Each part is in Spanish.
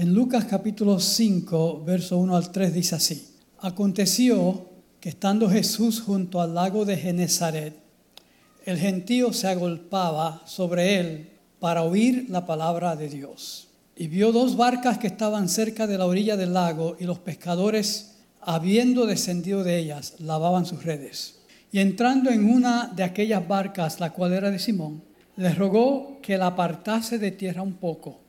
En Lucas capítulo 5, verso 1 al 3 dice así: Aconteció que estando Jesús junto al lago de Genezaret, el gentío se agolpaba sobre él para oír la palabra de Dios. Y vio dos barcas que estaban cerca de la orilla del lago, y los pescadores, habiendo descendido de ellas, lavaban sus redes. Y entrando en una de aquellas barcas, la cual era de Simón, les rogó que la apartase de tierra un poco.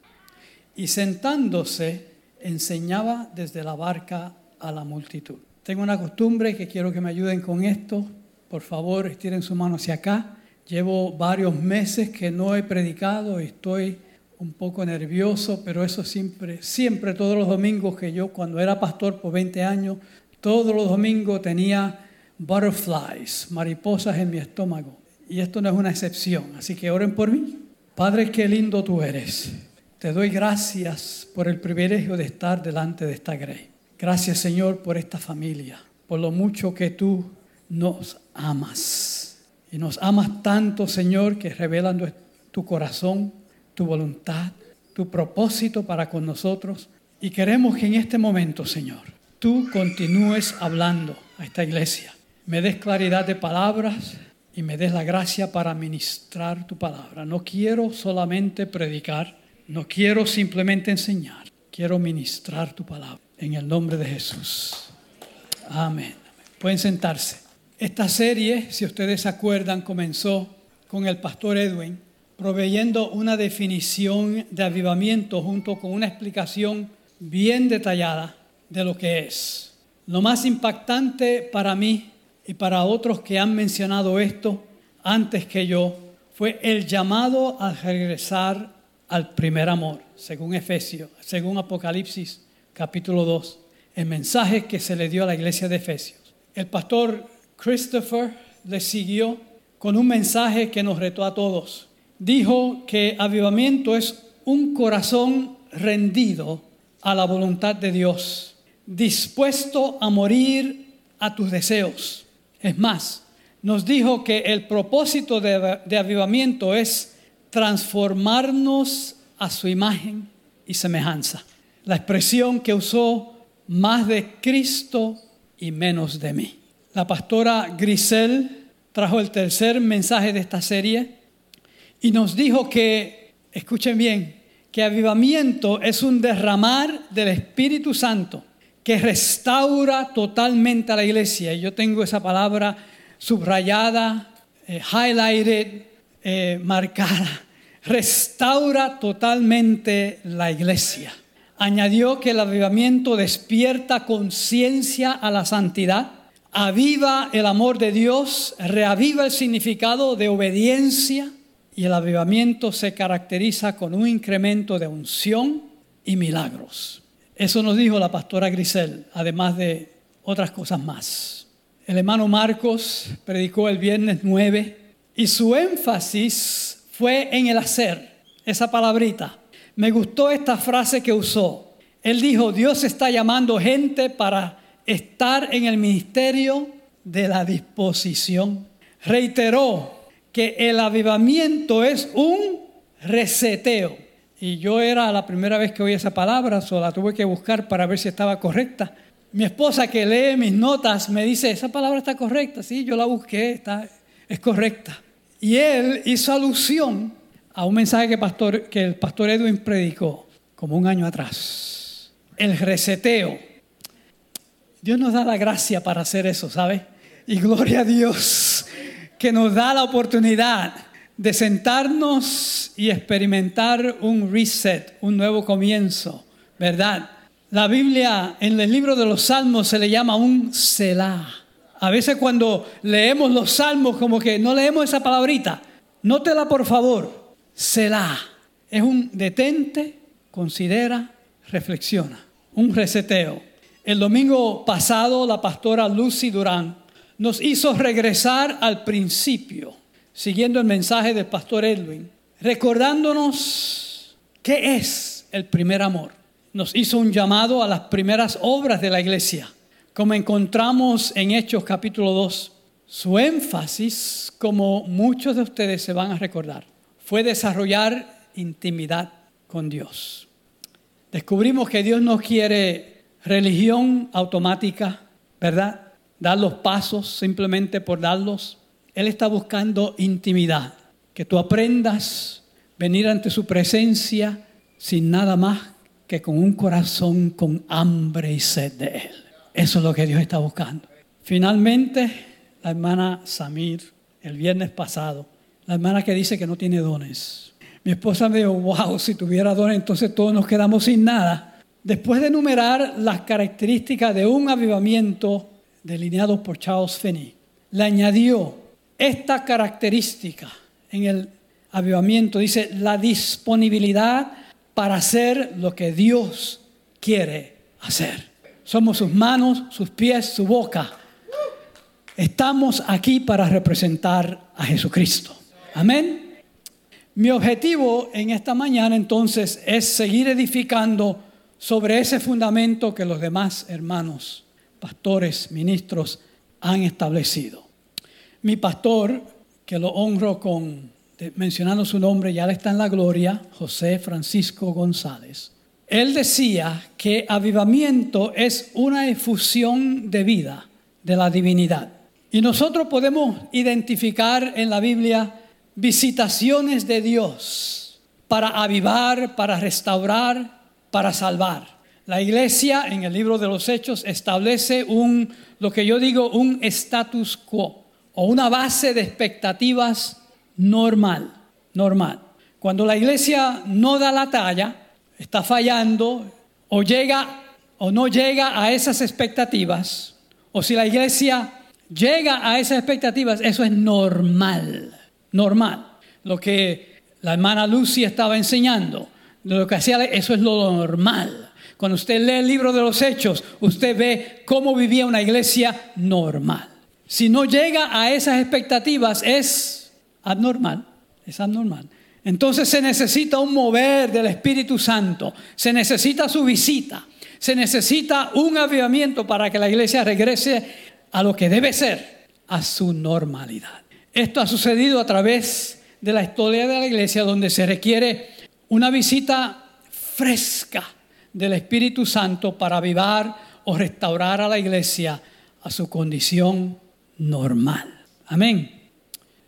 Y sentándose, enseñaba desde la barca a la multitud. Tengo una costumbre que quiero que me ayuden con esto. Por favor, estiren su mano hacia acá. Llevo varios meses que no he predicado y estoy un poco nervioso, pero eso siempre todos los domingos que yo, cuando era pastor por 20 años, todos los domingos tenía butterflies, mariposas en mi estómago. Y esto no es una excepción, así que oren por mí. Padre, qué lindo tú eres. Te doy gracias por el privilegio de estar delante de esta grey. Gracias, Señor, por esta familia, por lo mucho que tú nos amas. Y nos amas tanto, Señor, que revelando tu corazón, tu voluntad, tu propósito para con nosotros. Y queremos que en este momento, Señor, tú continúes hablando a esta iglesia. Me des claridad de palabras y me des la gracia para ministrar tu palabra. No quiero solamente predicar, no quiero simplemente enseñar, quiero ministrar tu palabra. En el nombre de Jesús. Amén. Pueden sentarse. Esta serie, si ustedes se acuerdan, comenzó con el pastor Edwin, proveyendo una definición de avivamiento junto con una explicación bien detallada de lo que es. Lo más impactante para mí y para otros que han mencionado esto antes que yo fue el llamado a regresar al primer amor, según Efesios, según Apocalipsis capítulo 2, el mensaje que se le dio a la iglesia de Efesios. El pastor Christopher le siguió con un mensaje que nos retó a todos. Dijo que avivamiento es un corazón rendido a la voluntad de Dios, dispuesto a morir a tus deseos. Es más, nos dijo que el propósito de avivamiento es transformarnos a su imagen y semejanza. La expresión que usó, más de Cristo y menos de mí. La pastora Grisel trajo el tercer mensaje de esta serie y nos dijo que, escuchen bien, que avivamiento es un derramar del Espíritu Santo que restaura totalmente a la iglesia. Y yo tengo esa palabra subrayada, highlighted, marcada. Restaura totalmente la iglesia. Añadió que el avivamiento despierta conciencia a la santidad, aviva el amor de Dios, reaviva el significado de obediencia, y el avivamiento se caracteriza con un incremento de unción y milagros. Eso nos dijo la pastora Grisel, además de otras cosas más. El hermano Marcos predicó el viernes 9 y su énfasis fue en el hacer, esa palabrita. Me gustó esta frase que usó. Él dijo, Dios está llamando gente para estar en el ministerio de la disposición. Reiteró que el avivamiento es un reseteo. Y yo era la primera vez que oí esa palabra, so la tuve que buscar para ver si estaba correcta. Mi esposa, que lee mis notas, me dice, esa palabra está correcta. Sí, yo la busqué, es correcta. Y él hizo alusión a un mensaje que el pastor Edwin predicó como un año atrás. El reseteo. Dios nos da la gracia para hacer eso, ¿sabes? Y gloria a Dios que nos da la oportunidad de sentarnos y experimentar un reset, un nuevo comienzo, ¿verdad? La Biblia, en el libro de los Salmos, se le llama un Selah. A veces cuando leemos los Salmos, como que no leemos esa palabrita. Nótela, por favor. Selah es un detente, considera, reflexiona, un reseteo. El domingo pasado la pastora Lucy Durán nos hizo regresar al principio, siguiendo el mensaje del pastor Edwin, recordándonos qué es el primer amor. Nos hizo un llamado a las primeras obras de la iglesia, como encontramos en Hechos capítulo 2. Su énfasis, como muchos de ustedes se van a recordar, fue desarrollar intimidad con Dios. Descubrimos que Dios no quiere religión automática, ¿verdad? Dar los pasos simplemente por darlos. Él está buscando intimidad, que tú aprendas a venir ante su presencia sin nada más que con un corazón con hambre y sed de Él. Eso es lo que Dios está buscando. Finalmente, la hermana Samir, el viernes pasado, la hermana que dice que no tiene dones. Mi esposa me dijo, wow, si tuviera dones, entonces todos nos quedamos sin nada. Después de enumerar las características de un avivamiento delineado por Charles Finney, le añadió esta característica en el avivamiento. Dice, la disponibilidad para hacer lo que Dios quiere hacer. Somos sus manos, sus pies, su boca. Estamos aquí para representar a Jesucristo. Amén. Mi objetivo en esta mañana entonces es seguir edificando sobre ese fundamento que los demás hermanos, pastores, ministros han establecido. Mi pastor, que lo honro mencionando su nombre, ya le está en la gloria, José Francisco González. Él decía que avivamiento es una efusión de vida de la divinidad. Y nosotros podemos identificar en la Biblia visitaciones de Dios para avivar, para restaurar, para salvar. La iglesia en el libro de los Hechos establece un status quo o una base de expectativas normal. Cuando la iglesia no da la talla, está fallando o llega o no llega a esas expectativas, o si la iglesia llega a esas expectativas, eso es normal. Lo que la hermana Lucy estaba enseñando, lo que hacía, eso es lo normal. Cuando usted lee el libro de los Hechos, usted ve cómo vivía una iglesia normal. Si no llega a esas expectativas, es abnormal. Entonces se necesita un mover del Espíritu Santo, se necesita su visita, se necesita un avivamiento para que la iglesia regrese a lo que debe ser, a su normalidad. Esto ha sucedido a través de la historia de la iglesia, donde se requiere una visita fresca del Espíritu Santo para avivar o restaurar a la iglesia a su condición normal. Amén.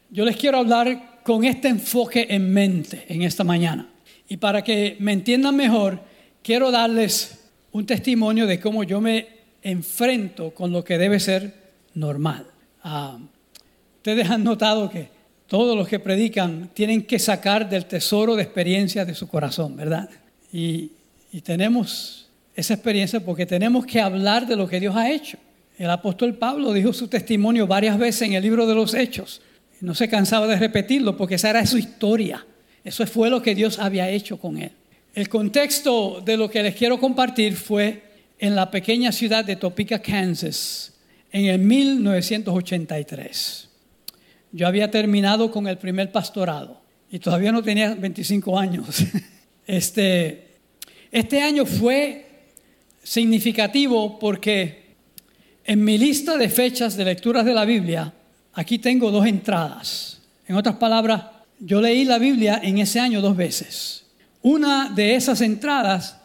Yo les quiero hablar con este enfoque en mente en esta mañana. Y para que me entiendan mejor, quiero darles un testimonio de cómo yo me enfrento con lo que debe ser normal. Ustedes han notado que todos los que predican tienen que sacar del tesoro de experiencias de su corazón, ¿verdad? Y tenemos esa experiencia porque tenemos que hablar de lo que Dios ha hecho. El apóstol Pablo dijo su testimonio varias veces en el libro de los Hechos. No se cansaba de repetirlo porque esa era su historia. Eso fue lo que Dios había hecho con él. El contexto de lo que les quiero compartir fue en la pequeña ciudad de Topeka, Kansas, en el 1983. Yo había terminado con el primer pastorado y todavía no tenía 25 años. Este año fue significativo porque en mi lista de fechas de lecturas de la Biblia, aquí tengo 2 entradas. En otras palabras, yo leí la Biblia en ese año 2 veces. Una de esas entradas,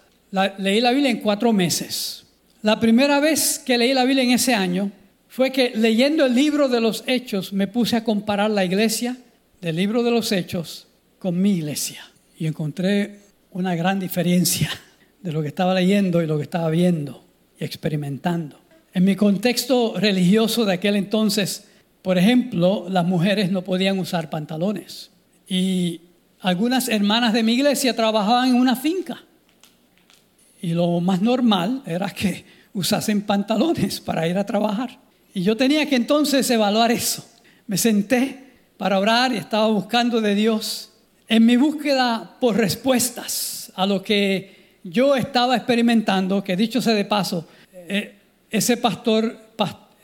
leí la Biblia en 4 meses. La primera vez que leí la Biblia en ese año fue que leyendo el libro de los Hechos me puse a comparar la iglesia del libro de los Hechos con mi iglesia. Y encontré una gran diferencia de lo que estaba leyendo y lo que estaba viendo y experimentando. En mi contexto religioso de aquel entonces, por ejemplo, las mujeres no podían usar pantalones. Y algunas hermanas de mi iglesia trabajaban en una finca. Y lo más normal era que usasen pantalones para ir a trabajar. Y yo tenía que entonces evaluar eso. Me senté para orar y estaba buscando de Dios. En mi búsqueda por respuestas a lo que yo estaba experimentando, que dicho sea de paso, ese pastor,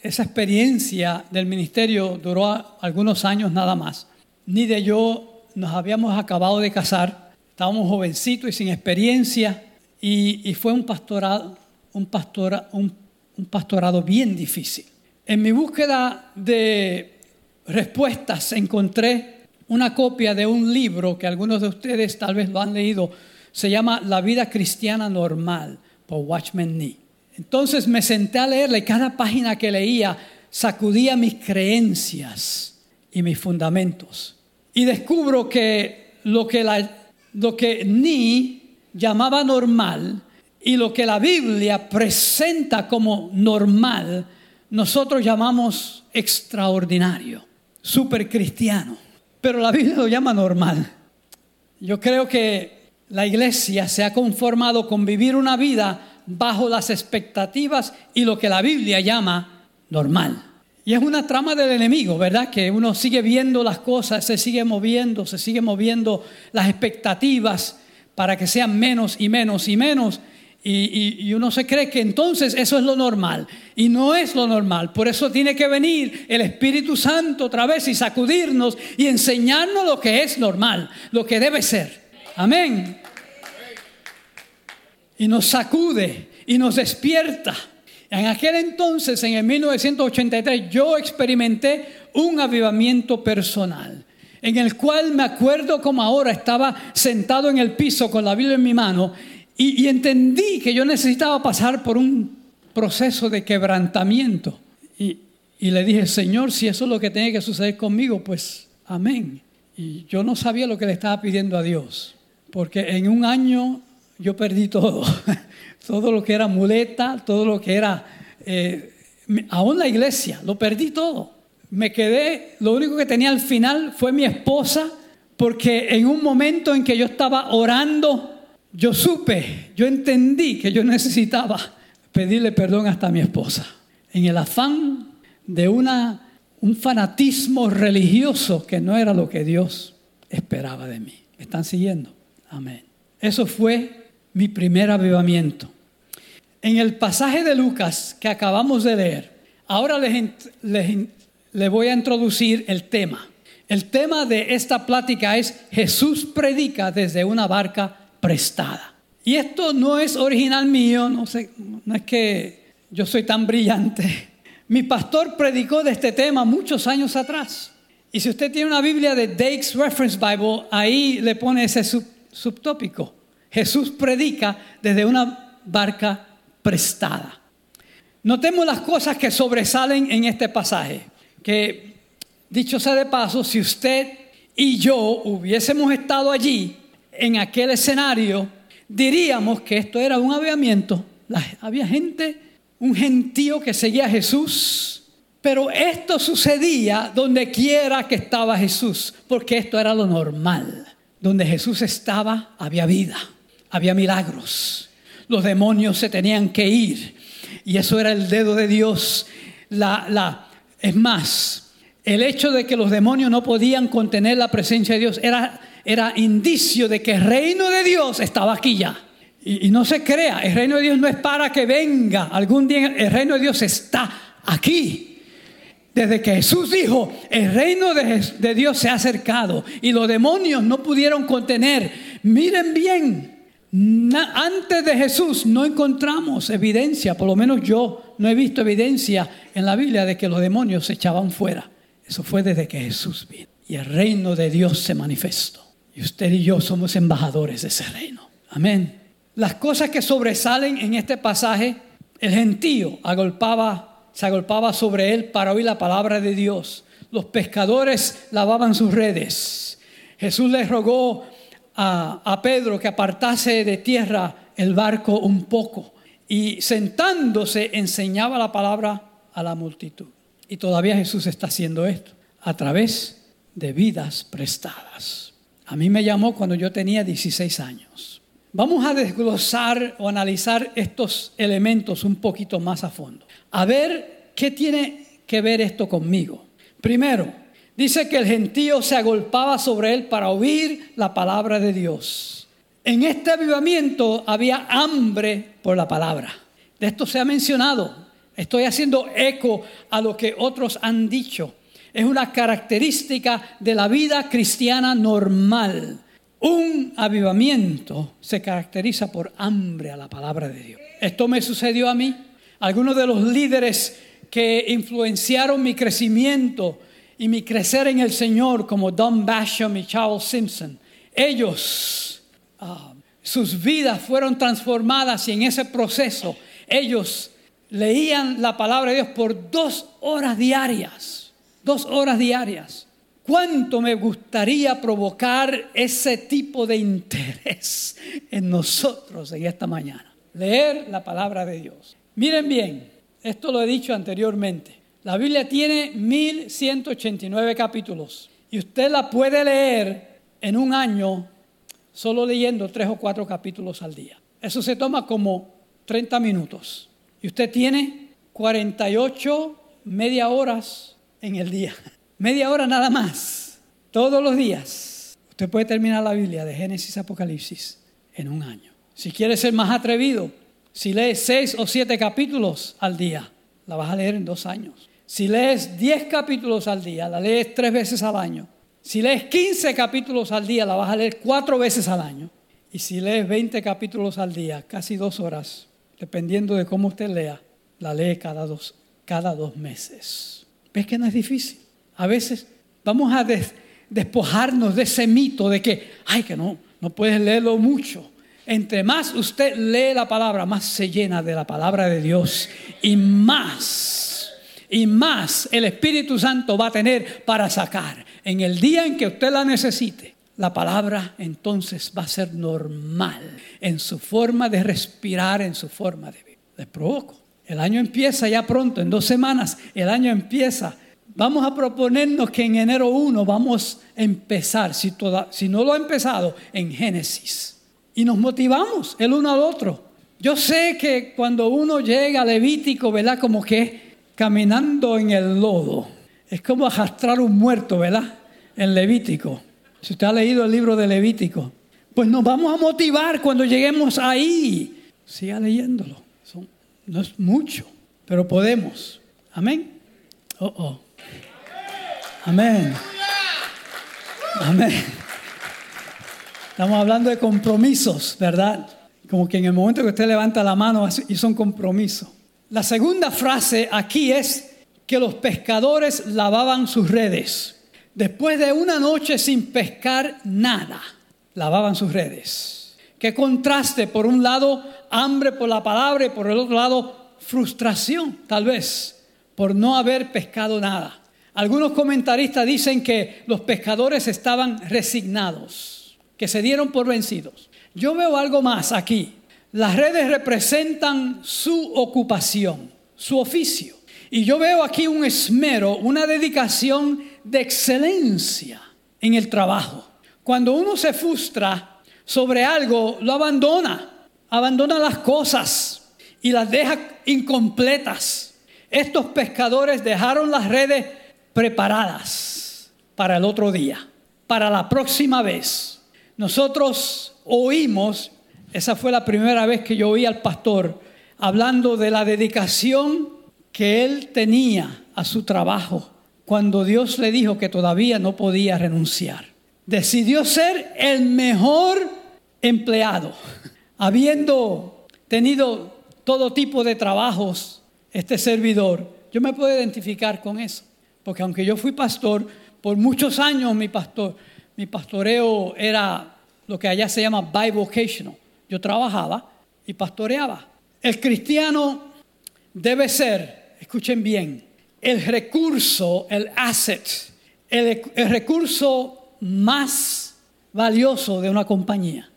esa experiencia del ministerio duró algunos años nada más. Ni de yo nos habíamos acabado de casar, estábamos jovencitos y sin experiencia, y fue un pastorado bien difícil. En mi búsqueda de respuestas encontré una copia de un libro que algunos de ustedes tal vez lo han leído, Se llama La vida cristiana normal por Watchman Nee. Entonces me senté a leerla y cada página que leía sacudía mis creencias y mis fundamentos. Y descubro que lo que Nee llamaba normal y lo que la Biblia presenta como normal, nosotros llamamos extraordinario, supercristiano. Pero la Biblia lo llama normal. Yo creo que la iglesia se ha conformado con vivir una vida bajo las expectativas y lo que la Biblia llama normal. Y es una trama del enemigo, ¿verdad? Que uno sigue viendo las cosas, se sigue moviendo las expectativas para que sean menos y menos y menos. Y uno se cree que entonces eso es lo normal. Y no es lo normal. Por eso tiene que venir el Espíritu Santo otra vez y sacudirnos y enseñarnos lo que es normal, lo que debe ser. Amén. Y nos sacude y nos despierta. En aquel entonces, en el 1983, yo experimenté un avivamiento personal, en el cual me acuerdo como ahora estaba sentado en el piso con la Biblia en mi mano. Y entendí que yo necesitaba pasar por un proceso de quebrantamiento. Y le dije, Señor, si eso es lo que tiene que suceder conmigo, pues amén. Y yo no sabía lo que le estaba pidiendo a Dios. Porque en un año yo perdí todo. Todo lo que era muleta, todo lo que era... aún la iglesia, lo perdí todo. Me quedé, lo único que tenía al final fue mi esposa. Porque en un momento en que yo estaba orando... Yo entendí que yo necesitaba pedirle perdón hasta a mi esposa. En el afán de un fanatismo religioso que no era lo que Dios esperaba de mí. ¿Me están siguiendo? Amén. Eso fue mi primer avivamiento. En el pasaje de Lucas que acabamos de leer, ahora les voy a introducir el tema. El tema de esta plática es Jesús predica desde una barca prestada. Y esto no es original mío, no es que yo soy tan brillante. Mi pastor predicó de este tema muchos años atrás. Y si usted tiene una Biblia de Dake's Reference Bible, ahí le pone ese subtópico. Jesús predica desde una barca prestada. Notemos las cosas que sobresalen en este pasaje. Que, dicho sea de paso, si usted y yo hubiésemos estado allí, en aquel escenario, diríamos que esto era un avivamiento. Había gente, un gentío que seguía a Jesús, pero esto sucedía donde quiera que estaba Jesús, porque esto era lo normal. Donde Jesús estaba, había vida, había milagros. Los demonios se tenían que ir, y eso era el dedo de Dios. Es más, el hecho de que los demonios no podían contener la presencia de Dios era indicio de que el reino de Dios estaba aquí ya. Y no se crea, el reino de Dios no es para que venga algún día. El reino de Dios está aquí. Desde que Jesús dijo, el reino de Dios se ha acercado. Y los demonios no pudieron contener. Miren bien, antes de Jesús no encontramos evidencia, por lo menos yo no he visto evidencia en la Biblia de que los demonios se echaban fuera. Eso fue desde que Jesús vino. Y el reino de Dios se manifestó. Y usted y yo somos embajadores de ese reino. Amén. Las cosas que sobresalen en este pasaje, el gentío se agolpaba sobre él para oír la palabra de Dios. Los pescadores lavaban sus redes. Jesús les rogó a Pedro que apartase de tierra el barco un poco. Y sentándose enseñaba la palabra a la multitud. Y todavía Jesús está haciendo esto a través de vidas prestadas. A mí me llamó cuando yo tenía 16 años. Vamos a desglosar o analizar estos elementos un poquito más a fondo. A ver qué tiene que ver esto conmigo. Primero, dice que el gentío se agolpaba sobre él para oír la palabra de Dios. En este avivamiento había hambre por la palabra. De esto se ha mencionado. Estoy haciendo eco a lo que otros han dicho. Es una característica de la vida cristiana normal. Un avivamiento se caracteriza por hambre a la palabra de Dios. Esto me sucedió a mí. Algunos de los líderes que influenciaron mi crecimiento y mi crecer en el Señor, como Don Basham y Charles Simpson, ellos Sus vidas fueron transformadas y en ese proceso ellos leían la palabra de Dios por 2 horas diarias. 2 horas diarias. ¿Cuánto me gustaría provocar ese tipo de interés en nosotros en esta mañana? Leer la palabra de Dios. Miren bien, esto lo he dicho anteriormente. La Biblia tiene 1189 capítulos y usted la puede leer en un año solo leyendo 3 o 4 capítulos al día. Eso se toma como 30 minutos y usted tiene 48 media horas en el día. Media hora nada más, todos los días. Usted puede terminar la Biblia de Génesis a Apocalipsis en un año. Si quiere ser más atrevido, si lees 6 o 7 capítulos al día, la vas a leer en 2 años. Si lees 10 capítulos al día, la lees 3 veces al año. Si lees 15 capítulos al día, la vas a leer 4 veces al año. Y si lees 20 capítulos al día, casi 2 horas, dependiendo de cómo usted lea, la lee cada dos meses. ¿Ves que no es difícil? A veces vamos a despojarnos de ese mito de que, que no puedes leerlo mucho. Entre más usted lee la palabra, más se llena de la palabra de Dios y más el Espíritu Santo va a tener para sacar. En el día en que usted la necesite, la palabra entonces va a ser normal en su forma de respirar, en su forma de vivir. Les provoco. El año empieza ya pronto, en 2 semanas, el año empieza. Vamos a proponernos que en enero 1 vamos a empezar, si no lo ha empezado, en Génesis. Y nos motivamos el uno al otro. Yo sé que cuando uno llega a Levítico, ¿verdad? Como que caminando en el lodo. Es como arrastrar un muerto, ¿verdad? En Levítico. Si usted ha leído el libro de Levítico, pues nos vamos a motivar cuando lleguemos ahí. Siga leyéndolo. No es mucho, pero podemos. Amén. Amén. Amén. Estamos hablando de compromisos, ¿verdad? Como que en el momento que usted levanta la mano hizo un compromiso. La segunda frase aquí es que los pescadores lavaban sus redes. Después de una noche sin pescar nada, lavaban sus redes. Qué contraste, por un lado hambre por la palabra y por el otro lado frustración, tal vez, por no haber pescado nada. Algunos comentaristas dicen que los pescadores estaban resignados, que se dieron por vencidos. Yo veo algo más aquí. Las redes representan su ocupación, su oficio. Y yo veo aquí un esmero, una dedicación de excelencia en el trabajo. Cuando uno se frustra sobre algo, lo abandona las cosas y las deja incompletas. Estos pescadores dejaron las redes preparadas para el otro día, para la próxima vez. Nosotros oímos, esa fue la primera vez que yo oí al pastor hablando de la dedicación que él tenía a su trabajo cuando Dios le dijo que todavía no podía renunciar. Decidió ser el mejor empleado, habiendo tenido todo tipo de trabajos. Este servidor, yo me puedo identificar con eso. Porque aunque yo fui pastor, por muchos años mi pastoreo era lo que allá se llama bivocational. Yo trabajaba y pastoreaba. El cristiano debe ser, escuchen bien, el recurso, el asset, el recurso más valioso de una compañía.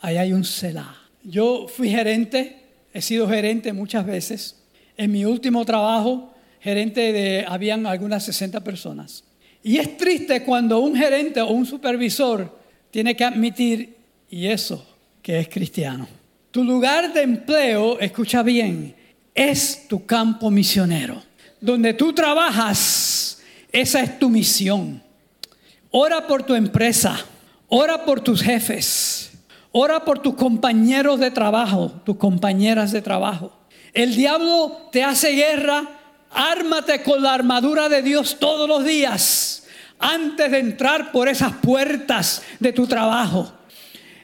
Ahí hay un selah. Yo fui gerente, he sido gerente muchas veces. En mi último trabajo, habían algunas 60 personas. Y es triste cuando un gerente o un supervisor tiene que admitir, y eso, que es cristiano. Tu lugar de empleo, escucha bien, es tu campo misionero. Donde tú trabajas, esa es tu misión. Ora por tu empresa, ora por tus jefes, ora por tus compañeros de trabajo, tus compañeras de trabajo. El diablo te hace guerra. Ármate con la armadura de Dios todos los días antes de entrar por esas puertas de tu trabajo.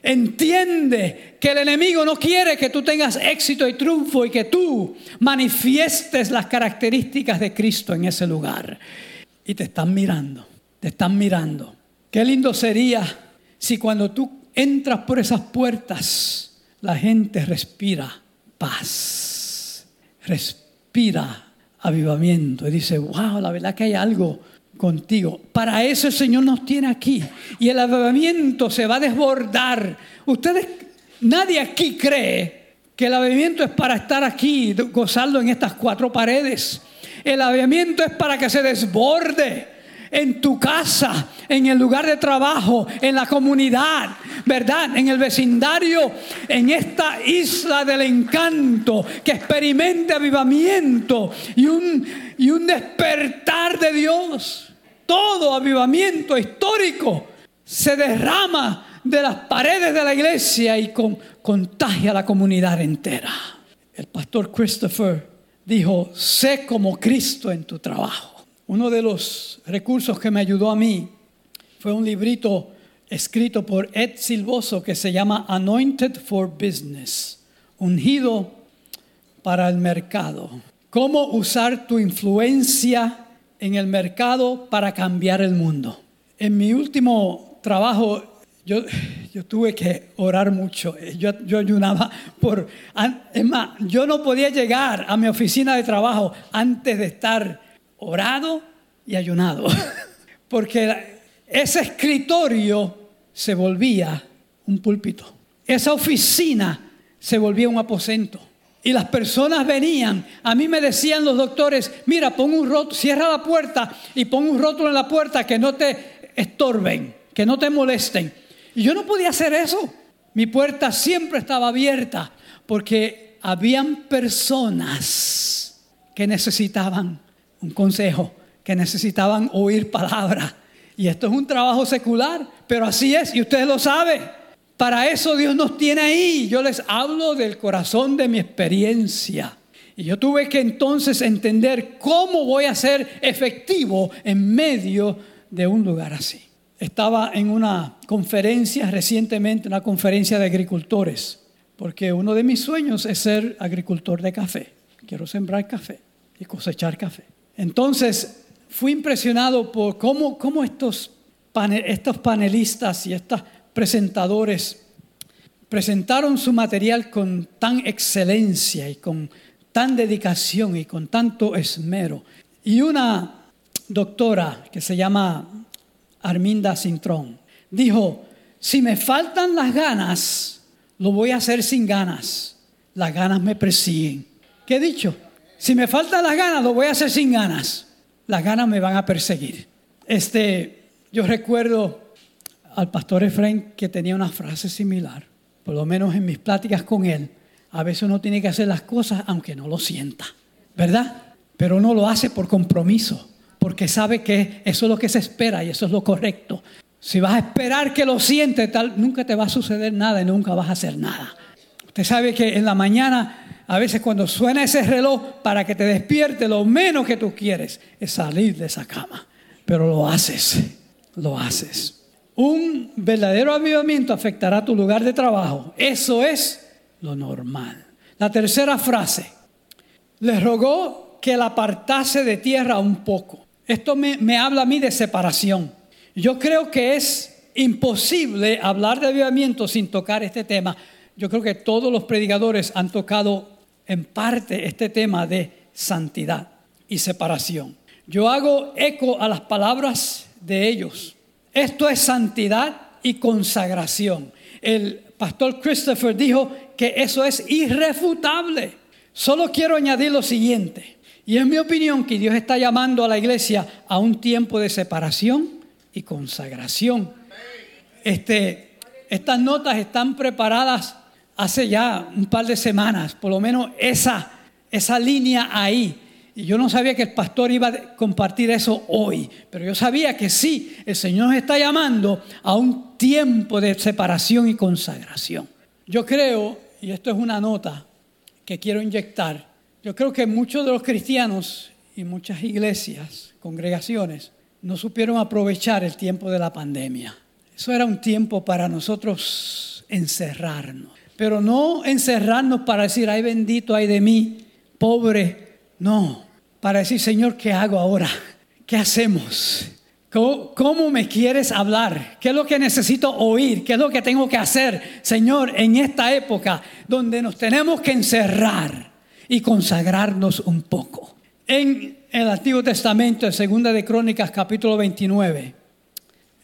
Entiende que el enemigo no quiere que tú tengas éxito y triunfo y que tú manifiestes las características de Cristo en ese lugar. Y te están mirando, te están mirando. Qué lindo sería si cuando tú entras por esas puertas, la gente respira paz, respira avivamiento. Y dice, wow, la verdad que hay algo contigo. Para eso el Señor nos tiene aquí. Y el avivamiento se va a desbordar. Ustedes, nadie aquí cree que el avivamiento es para estar aquí, gozarlo en estas cuatro paredes. El avivamiento es para que se desborde en tu casa, en el lugar de trabajo, en la comunidad, ¿verdad? En el vecindario, en esta isla del encanto, que experimente avivamiento y un despertar de Dios. Todo avivamiento histórico se derrama de las paredes de la iglesia y contagia a la comunidad entera. El pastor Christopher dijo, sé como Cristo en tu trabajo. Uno de los recursos que me ayudó a mí fue un librito escrito por Ed Silvoso que se llama Anointed for Business, ungido para el mercado. Cómo usar tu influencia en el mercado para cambiar el mundo. En mi último trabajo yo tuve que orar mucho. Yo ayunaba por... Es más, yo no podía llegar a mi oficina de trabajo antes de estar orado y ayunado, porque ese escritorio se volvía un púlpito, esa oficina se volvía un aposento, y las personas venían. A mí me decían los doctores, mira, pon un rótulo, cierra la puerta y pon un rótulo en la puerta que no te estorben, que no te molesten. Y yo no podía hacer eso. Mi puerta siempre estaba abierta porque habían personas que necesitaban un consejo, que necesitaban oír palabra. Y esto es un trabajo secular, pero así es, y usted lo sabe. Para eso Dios nos tiene ahí. Yo les hablo del corazón de mi experiencia. Y yo tuve que entonces entender cómo voy a ser efectivo en medio de un lugar así. Estaba en una conferencia recientemente, una conferencia de agricultores, porque uno de mis sueños es ser agricultor de café. Quiero sembrar café y cosechar café. Entonces, fui impresionado por cómo estos panelistas y estos presentadores presentaron su material con tan excelencia y con tan dedicación y con tanto esmero. Y una doctora que se llama Arminda Sintrón dijo, si me faltan las ganas, lo voy a hacer sin ganas. Las ganas me persiguen. ¿Qué he dicho? Si me faltan las ganas, lo voy a hacer sin ganas. Las ganas me van a perseguir. Yo recuerdo al pastor Efraín que tenía una frase similar, por lo menos en mis pláticas con él. A veces uno tiene que hacer las cosas aunque no lo sienta, ¿verdad? Pero uno lo hace por compromiso, porque sabe que eso es lo que se espera y eso es lo correcto. Si vas a esperar que lo sientes, nunca te va a suceder nada y nunca vas a hacer nada. Usted sabe que en la mañana... A veces cuando suena ese reloj para que te despierte, lo menos que tú quieres es salir de esa cama. Pero lo haces, lo haces. Un verdadero avivamiento afectará tu lugar de trabajo. Eso es lo normal. La tercera frase. Les rogó que la apartase de tierra un poco. Esto me habla a mí de separación. Yo creo que es imposible hablar de avivamiento sin tocar este tema. Yo creo que todos los predicadores han tocado en parte este tema de santidad y separación. Yo hago eco a las palabras de ellos. Esto es santidad y consagración. El pastor Christopher dijo que eso es irrefutable. Solo quiero añadir lo siguiente. Y es mi opinión que Dios está llamando a la iglesia a un tiempo de separación y consagración. Estas notas están preparadas hace ya un par de semanas, por lo menos esa línea ahí. Y yo no sabía que el pastor iba a compartir eso hoy, pero yo sabía que sí, el Señor nos está llamando a un tiempo de separación y consagración. Yo creo, y esto es una nota que quiero inyectar, yo creo que muchos de los cristianos y muchas iglesias, congregaciones, no supieron aprovechar el tiempo de la pandemia. Eso era un tiempo para nosotros encerrarnos. Pero no encerrarnos para decir, ay bendito, ay de mí, pobre. No, para decir, Señor, ¿qué hago ahora? ¿Qué hacemos? ¿Cómo me quieres hablar? ¿Qué es lo que necesito oír? ¿Qué es lo que tengo que hacer, Señor, en esta época donde nos tenemos que encerrar y consagrarnos un poco? En el Antiguo Testamento, en Segunda de Crónicas, capítulo 29,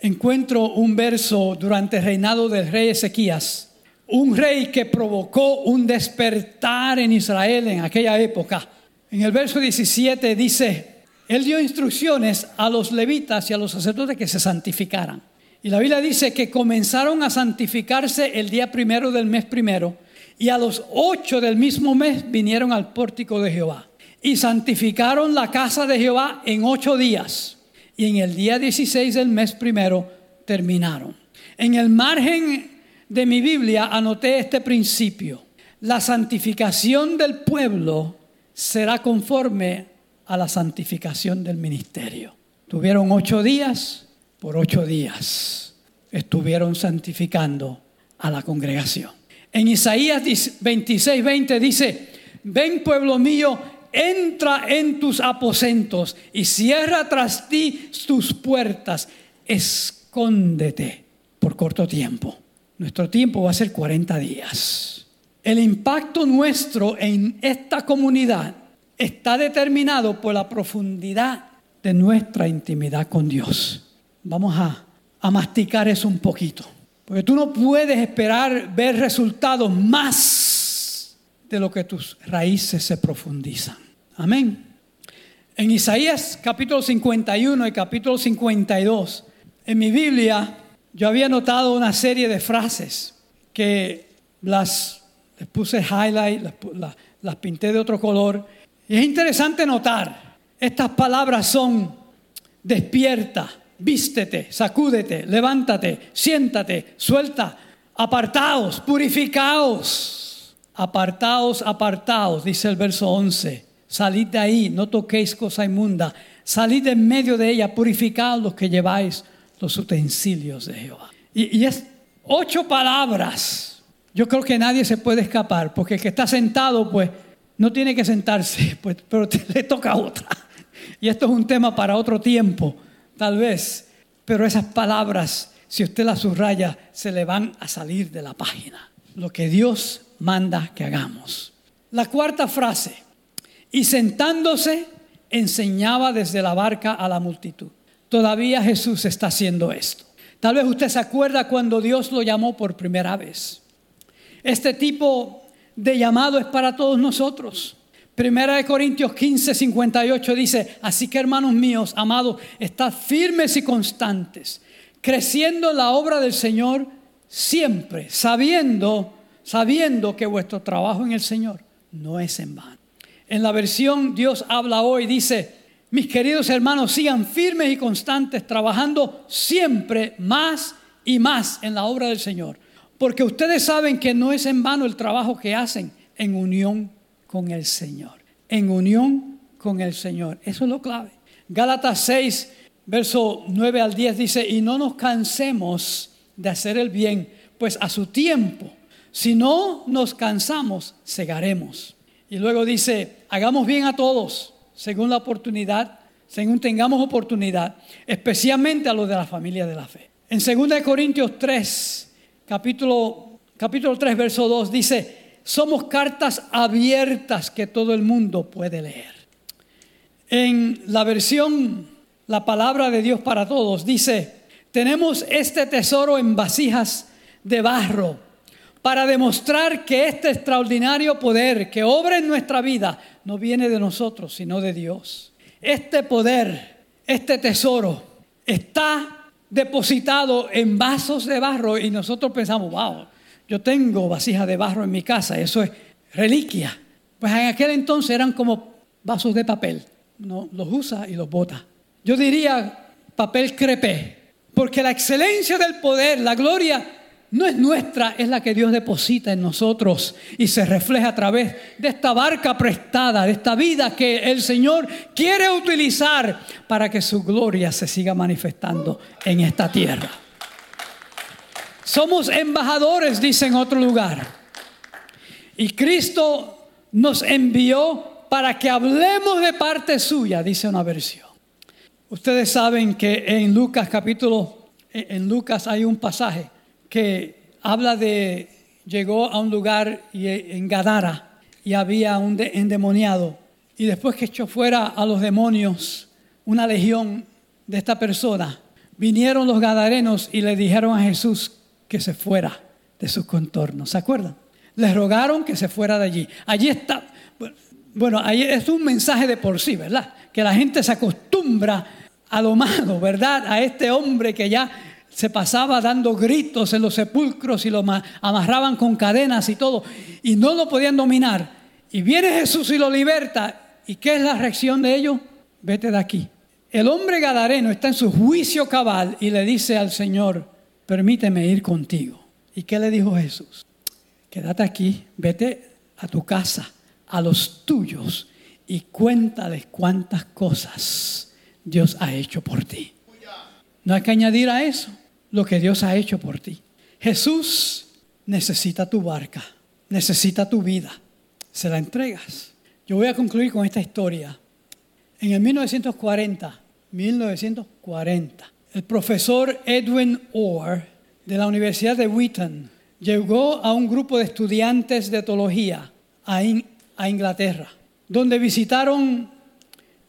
encuentro un verso durante el reinado del rey Ezequías, un rey que provocó un despertar en Israel en aquella época. En el verso 17 dice: él dio instrucciones a los levitas y a los sacerdotes que se santificaran. Y la Biblia dice que comenzaron a santificarse el día primero del mes primero, y a los 8 del mismo mes vinieron al pórtico de Jehová y santificaron la casa de Jehová en 8 días. Y en el día 16 del mes primero terminaron. En el margen de mi Biblia anoté este principio: la santificación del pueblo será conforme a la santificación del ministerio. Tuvieron 8 días, por 8 días estuvieron santificando a la congregación. En Isaías 26:20 dice: ven, pueblo mío, entra en tus aposentos y cierra tras ti tus puertas, escóndete por corto tiempo. Nuestro tiempo va a ser 40 días. El impacto nuestro en esta comunidad está determinado por la profundidad de nuestra intimidad con Dios. Vamos a masticar eso un poquito, porque tú no puedes esperar ver resultados más de lo que tus raíces se profundizan. Amén. En Isaías capítulo 51 y capítulo 52, en mi Biblia yo había notado una serie de frases que les puse highlight, las pinté de otro color. Y es interesante notar, estas palabras son: despierta, vístete, sacúdete, levántate, siéntate, suelta, apartaos, purificaos, apartaos, apartaos, dice el verso 11, salid de ahí, no toquéis cosa inmunda, salid en medio de ella, purificaos los que lleváis los utensilios de Jehová. Y es 8 palabras, yo creo que nadie se puede escapar, porque el que está sentado, pues, no tiene que sentarse, pues, pero le toca otra. Y esto es un tema para otro tiempo, tal vez. Pero esas palabras, si usted las subraya, se le van a salir de la página. Lo que Dios manda que hagamos. La cuarta frase: y sentándose, enseñaba desde la barca a la multitud. Todavía Jesús está haciendo esto. Tal vez usted se acuerda cuando Dios lo llamó por primera vez. Este tipo de llamado es para todos nosotros. Primera de Corintios 15:58 dice: así que, hermanos míos amados, estad firmes y constantes, creciendo en la obra del Señor siempre, sabiendo que vuestro trabajo en el Señor no es en vano. En la versión Dios habla hoy dice: mis queridos hermanos, sigan firmes y constantes, trabajando siempre más y más en la obra del Señor, porque ustedes saben que no es en vano el trabajo que hacen en unión con el Señor. En unión con el Señor. Eso es lo clave. Gálatas 6, verso 9 al 10 dice: y no nos cansemos de hacer el bien, pues a su tiempo, si no nos cansamos, segaremos. Y luego dice: hagamos bien a todos, según la oportunidad, según tengamos oportunidad, especialmente a los de la familia de la fe. En 2 Corintios 3, Capítulo 3, verso 2 dice: somos cartas abiertas que todo el mundo puede leer. En la versión La Palabra de Dios para Todos dice: tenemos este tesoro en vasijas de barro para demostrar que este extraordinario poder que obra en nuestra vida no viene de nosotros, sino de Dios. Este poder, este tesoro está depositado en vasos de barro, y nosotros pensamos: wow, yo tengo vasijas de barro en mi casa, eso es reliquia. Pues en aquel entonces eran como vasos de papel, uno los usa y los bota. Yo diría papel crepé, porque la excelencia del poder, la gloria, no es nuestra, es la que Dios deposita en nosotros y se refleja a través de esta barca prestada, de esta vida que el Señor quiere utilizar para que su gloria se siga manifestando en esta tierra. Somos embajadores, dice en otro lugar. Y Cristo nos envió para que hablemos de parte suya, dice una versión. Ustedes saben que en Lucas en Lucas hay un pasaje que habla de llegó a un lugar en Gadara y había un endemoniado, y después que echó fuera a los demonios una legión de esta persona, vinieron los gadarenos y le dijeron a Jesús que se fuera de sus contornos. ¿Se acuerdan? Les rogaron que se fuera de allí. Allí está. Bueno, ahí es un mensaje de por sí, ¿verdad? Que la gente se acostumbra a lo malo, ¿verdad? A este hombre que ya se pasaba dando gritos en los sepulcros y lo amarraban con cadenas y todo, y no lo podían dominar. Y viene Jesús y lo liberta. ¿Y qué es la reacción de ellos? Vete de aquí. El hombre gadareno está en su juicio cabal y le dice al Señor, permíteme ir contigo. ¿Y qué le dijo Jesús? Quédate aquí, vete a tu casa, a los tuyos, y cuéntales cuántas cosas Dios ha hecho por ti. No hay que añadir a eso lo que Dios ha hecho por ti. Jesús necesita tu barca, necesita tu vida. Se la entregas. Yo voy a concluir con esta historia. En el 1940, el profesor Edwin Orr de la Universidad de Wheaton llegó a un grupo de estudiantes de teología a Inglaterra, donde visitaron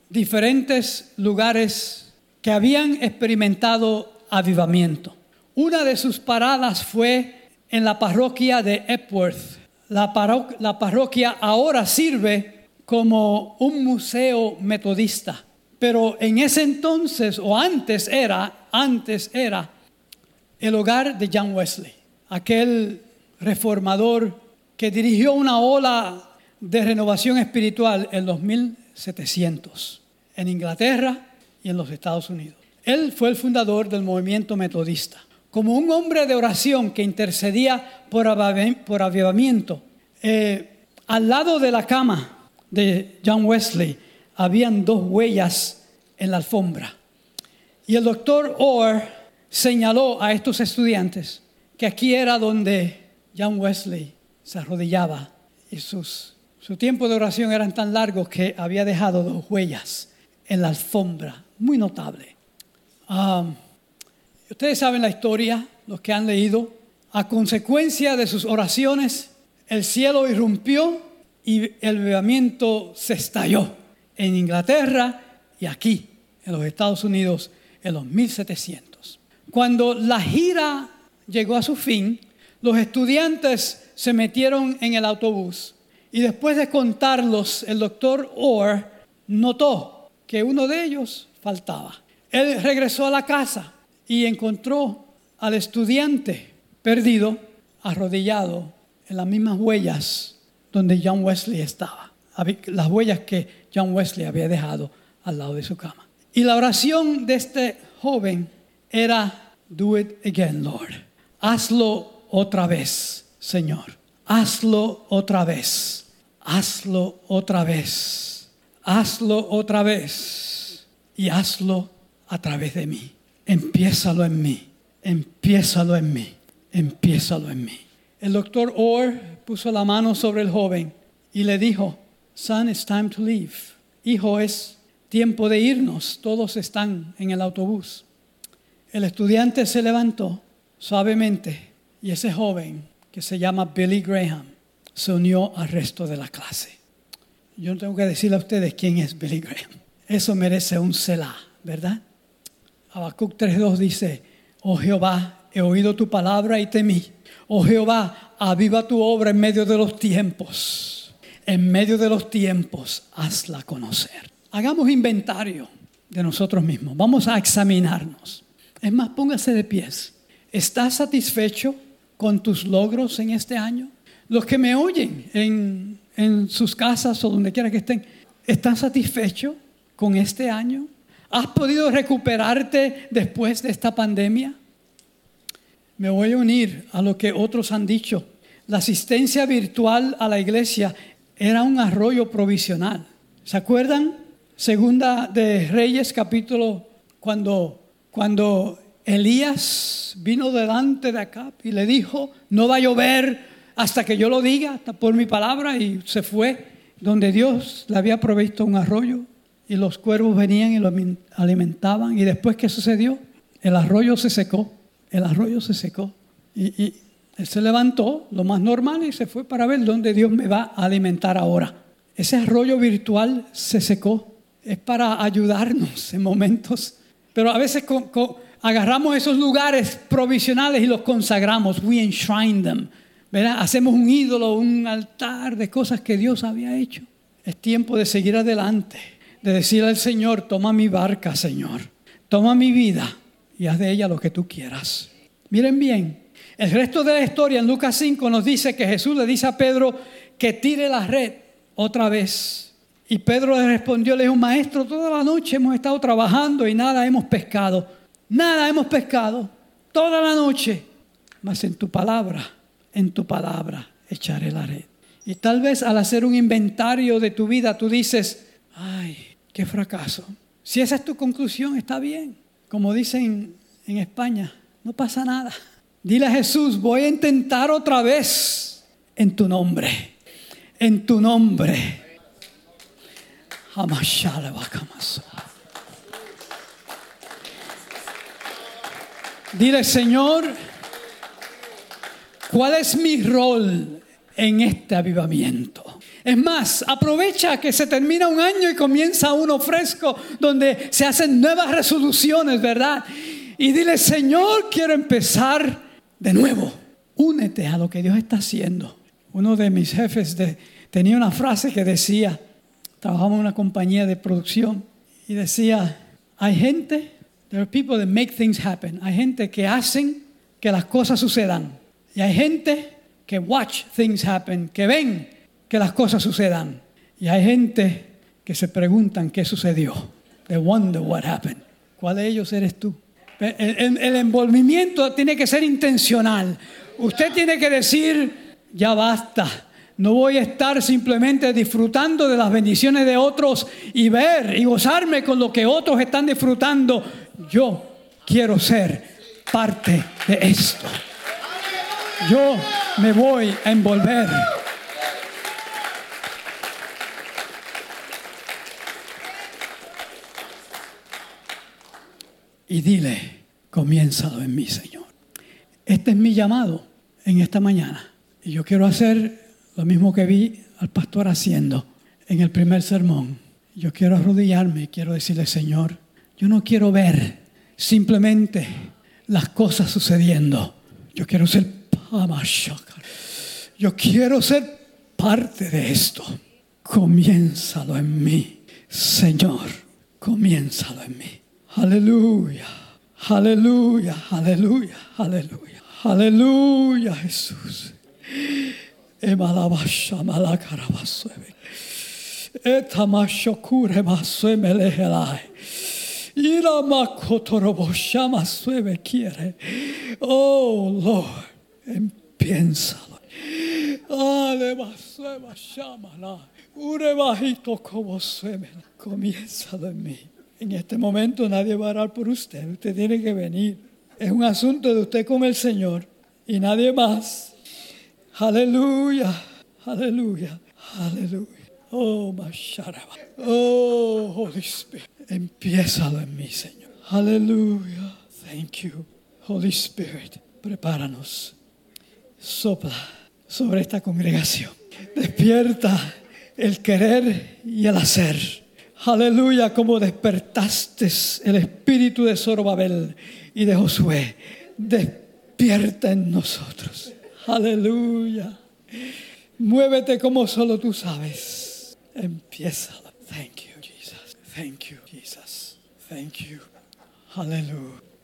diferentes lugares que habían experimentado avivamiento. Una de sus paradas fue en la parroquia de Epworth. La parroquia ahora sirve como un museo metodista, pero en ese entonces, o antes era el hogar de John Wesley, aquel reformador que dirigió una ola de renovación espiritual en los 1700 en Inglaterra y en los Estados Unidos. Él fue el fundador del movimiento metodista. Como un hombre de oración que intercedía por avivamiento, al lado de la cama de John Wesley habían dos huellas en la alfombra. Y el doctor Orr señaló a estos estudiantes que aquí era donde John Wesley se arrodillaba y su tiempo de oración eran tan largos que había dejado dos huellas en la alfombra, muy notable. Ustedes saben la historia, los que han leído. A consecuencia de sus oraciones, el cielo irrumpió y el avivamiento se estalló en Inglaterra y aquí, en los Estados Unidos, en los 1700. Cuando la gira llegó a su fin, los estudiantes se metieron en el autobús. Y después de contarlos, el doctor Orr notó que uno de ellos faltaba. Él regresó a la casa y encontró al estudiante perdido, arrodillado en las mismas huellas donde John Wesley estaba. Las huellas que John Wesley había dejado al lado de su cama. Y la oración de este joven era, "Do it again, Lord. Hazlo otra vez, Señor. Hazlo otra vez. Hazlo otra vez, hazlo otra vez y hazlo a través de mí. Empiézalo en mí, empiézalo en mí, empiézalo en mí." El doctor Orr puso la mano sobre el joven y le dijo, "Son, it's time to leave. Hijo, es tiempo de irnos, todos están en el autobús." El estudiante se levantó suavemente y ese joven, que se llama Billy Graham, se unió al resto de la clase. Yo no tengo que decirle a ustedes quién es Billy Graham. Eso merece un Selah, ¿verdad? Habacuc 3:2 dice, "Oh Jehová, he oído tu palabra y temí. Oh Jehová, aviva tu obra en medio de los tiempos. En medio de los tiempos, hazla conocer." Hagamos inventario de nosotros mismos. Vamos a examinarnos. Es más, póngase de pies. ¿Estás satisfecho con tus logros en este año? Los que me oyen en sus casas o donde quiera que estén, ¿están satisfechos con este año? ¿Has podido recuperarte después de esta pandemia? Me voy a unir a lo que otros han dicho. La asistencia virtual a la iglesia era un arroyo provisional. ¿Se acuerdan? Segunda de Reyes capítulo, cuando Elías vino delante de Acab y le dijo, "No va a llover hasta que yo lo diga, por mi palabra", y se fue donde Dios le había provisto un arroyo. y los cuervos venían y lo alimentaban. Y después, ¿qué sucedió? El arroyo se secó, y él se levantó, lo más normal, y se fue para ver dónde Dios me va a alimentar ahora. Ese arroyo virtual se secó. Es para ayudarnos en momentos. Pero a veces agarramos esos lugares provisionales y los consagramos. We enshrine them. ¿Verdad? Hacemos un ídolo, un altar de cosas que Dios había hecho. Es tiempo de seguir adelante, de decirle al Señor, toma mi barca, Señor. Toma mi vida y haz de ella lo que tú quieras. Miren bien. El resto de la historia en Lucas 5 nos dice que Jesús le dice a Pedro que tire la red otra vez. Y Pedro le respondió, le dijo, maestro, toda la noche hemos estado trabajando y nada hemos pescado. Toda la noche. Mas en tu palabra echaré la red. Y tal vez al hacer un inventario de tu vida tú dices, ay, qué fracaso. Si esa es tu conclusión, está bien. Como dicen en España, no pasa nada. Dile a Jesús, voy a intentar otra vez en tu nombre. En tu nombre. Dile, Señor, ¿cuál es mi rol en este avivamiento? Es más, aprovecha que se termina un año y comienza uno fresco, donde se hacen nuevas resoluciones, ¿verdad? Y dile, Señor, quiero empezar de nuevo. Únete a lo que Dios está haciendo. Uno de mis jefes tenía una frase que decía, trabajamos en una compañía de producción, y decía, there are people that make things happen. Hay gente que hacen que las cosas sucedan. Y hay gente que watch things happen, que ven que las cosas sucedan. Y hay gente que se preguntan qué sucedió. They wonder what happened. ¿Cuál de ellos eres tú? El envolvimiento tiene que ser intencional. Usted tiene que decir, ya basta. No voy a estar simplemente disfrutando de las bendiciones de otros y ver y gozarme con lo que otros están disfrutando. Yo quiero ser parte de esto. Yo me voy a envolver. Y dile, comiénzalo en mí, Señor. Este es mi llamado en esta mañana. Y yo quiero hacer lo mismo que vi al pastor haciendo en el primer sermón. Yo quiero arrodillarme y quiero decirle, Señor, yo no quiero ver simplemente las cosas sucediendo. Yo quiero ser parte de esto. Comiénzalo en mí, Señor. Comiénzalo en mí. Aleluya, aleluya, aleluya, aleluya. Aleluya, Jesús. Oh, Lord, empiénsalo. Comiénzalo en mí. En este momento nadie va a orar por usted. Usted tiene que venir. Es un asunto de usted con el Señor y nadie más. Aleluya, aleluya, aleluya. Oh, Masharaba. Oh, Holy Spirit. Empiézalo en mí, Señor. Aleluya. Thank you, Holy Spirit. Prepáranos. Sopla sobre esta congregación. Despierta el querer y el hacer. Aleluya, como despertaste el espíritu de Zorobabel y de Josué. Despierta en nosotros. Aleluya. Muévete como solo tú sabes. Empiézalo. Thank you, Jesus. Thank you, Jesus. Thank you. Aleluya.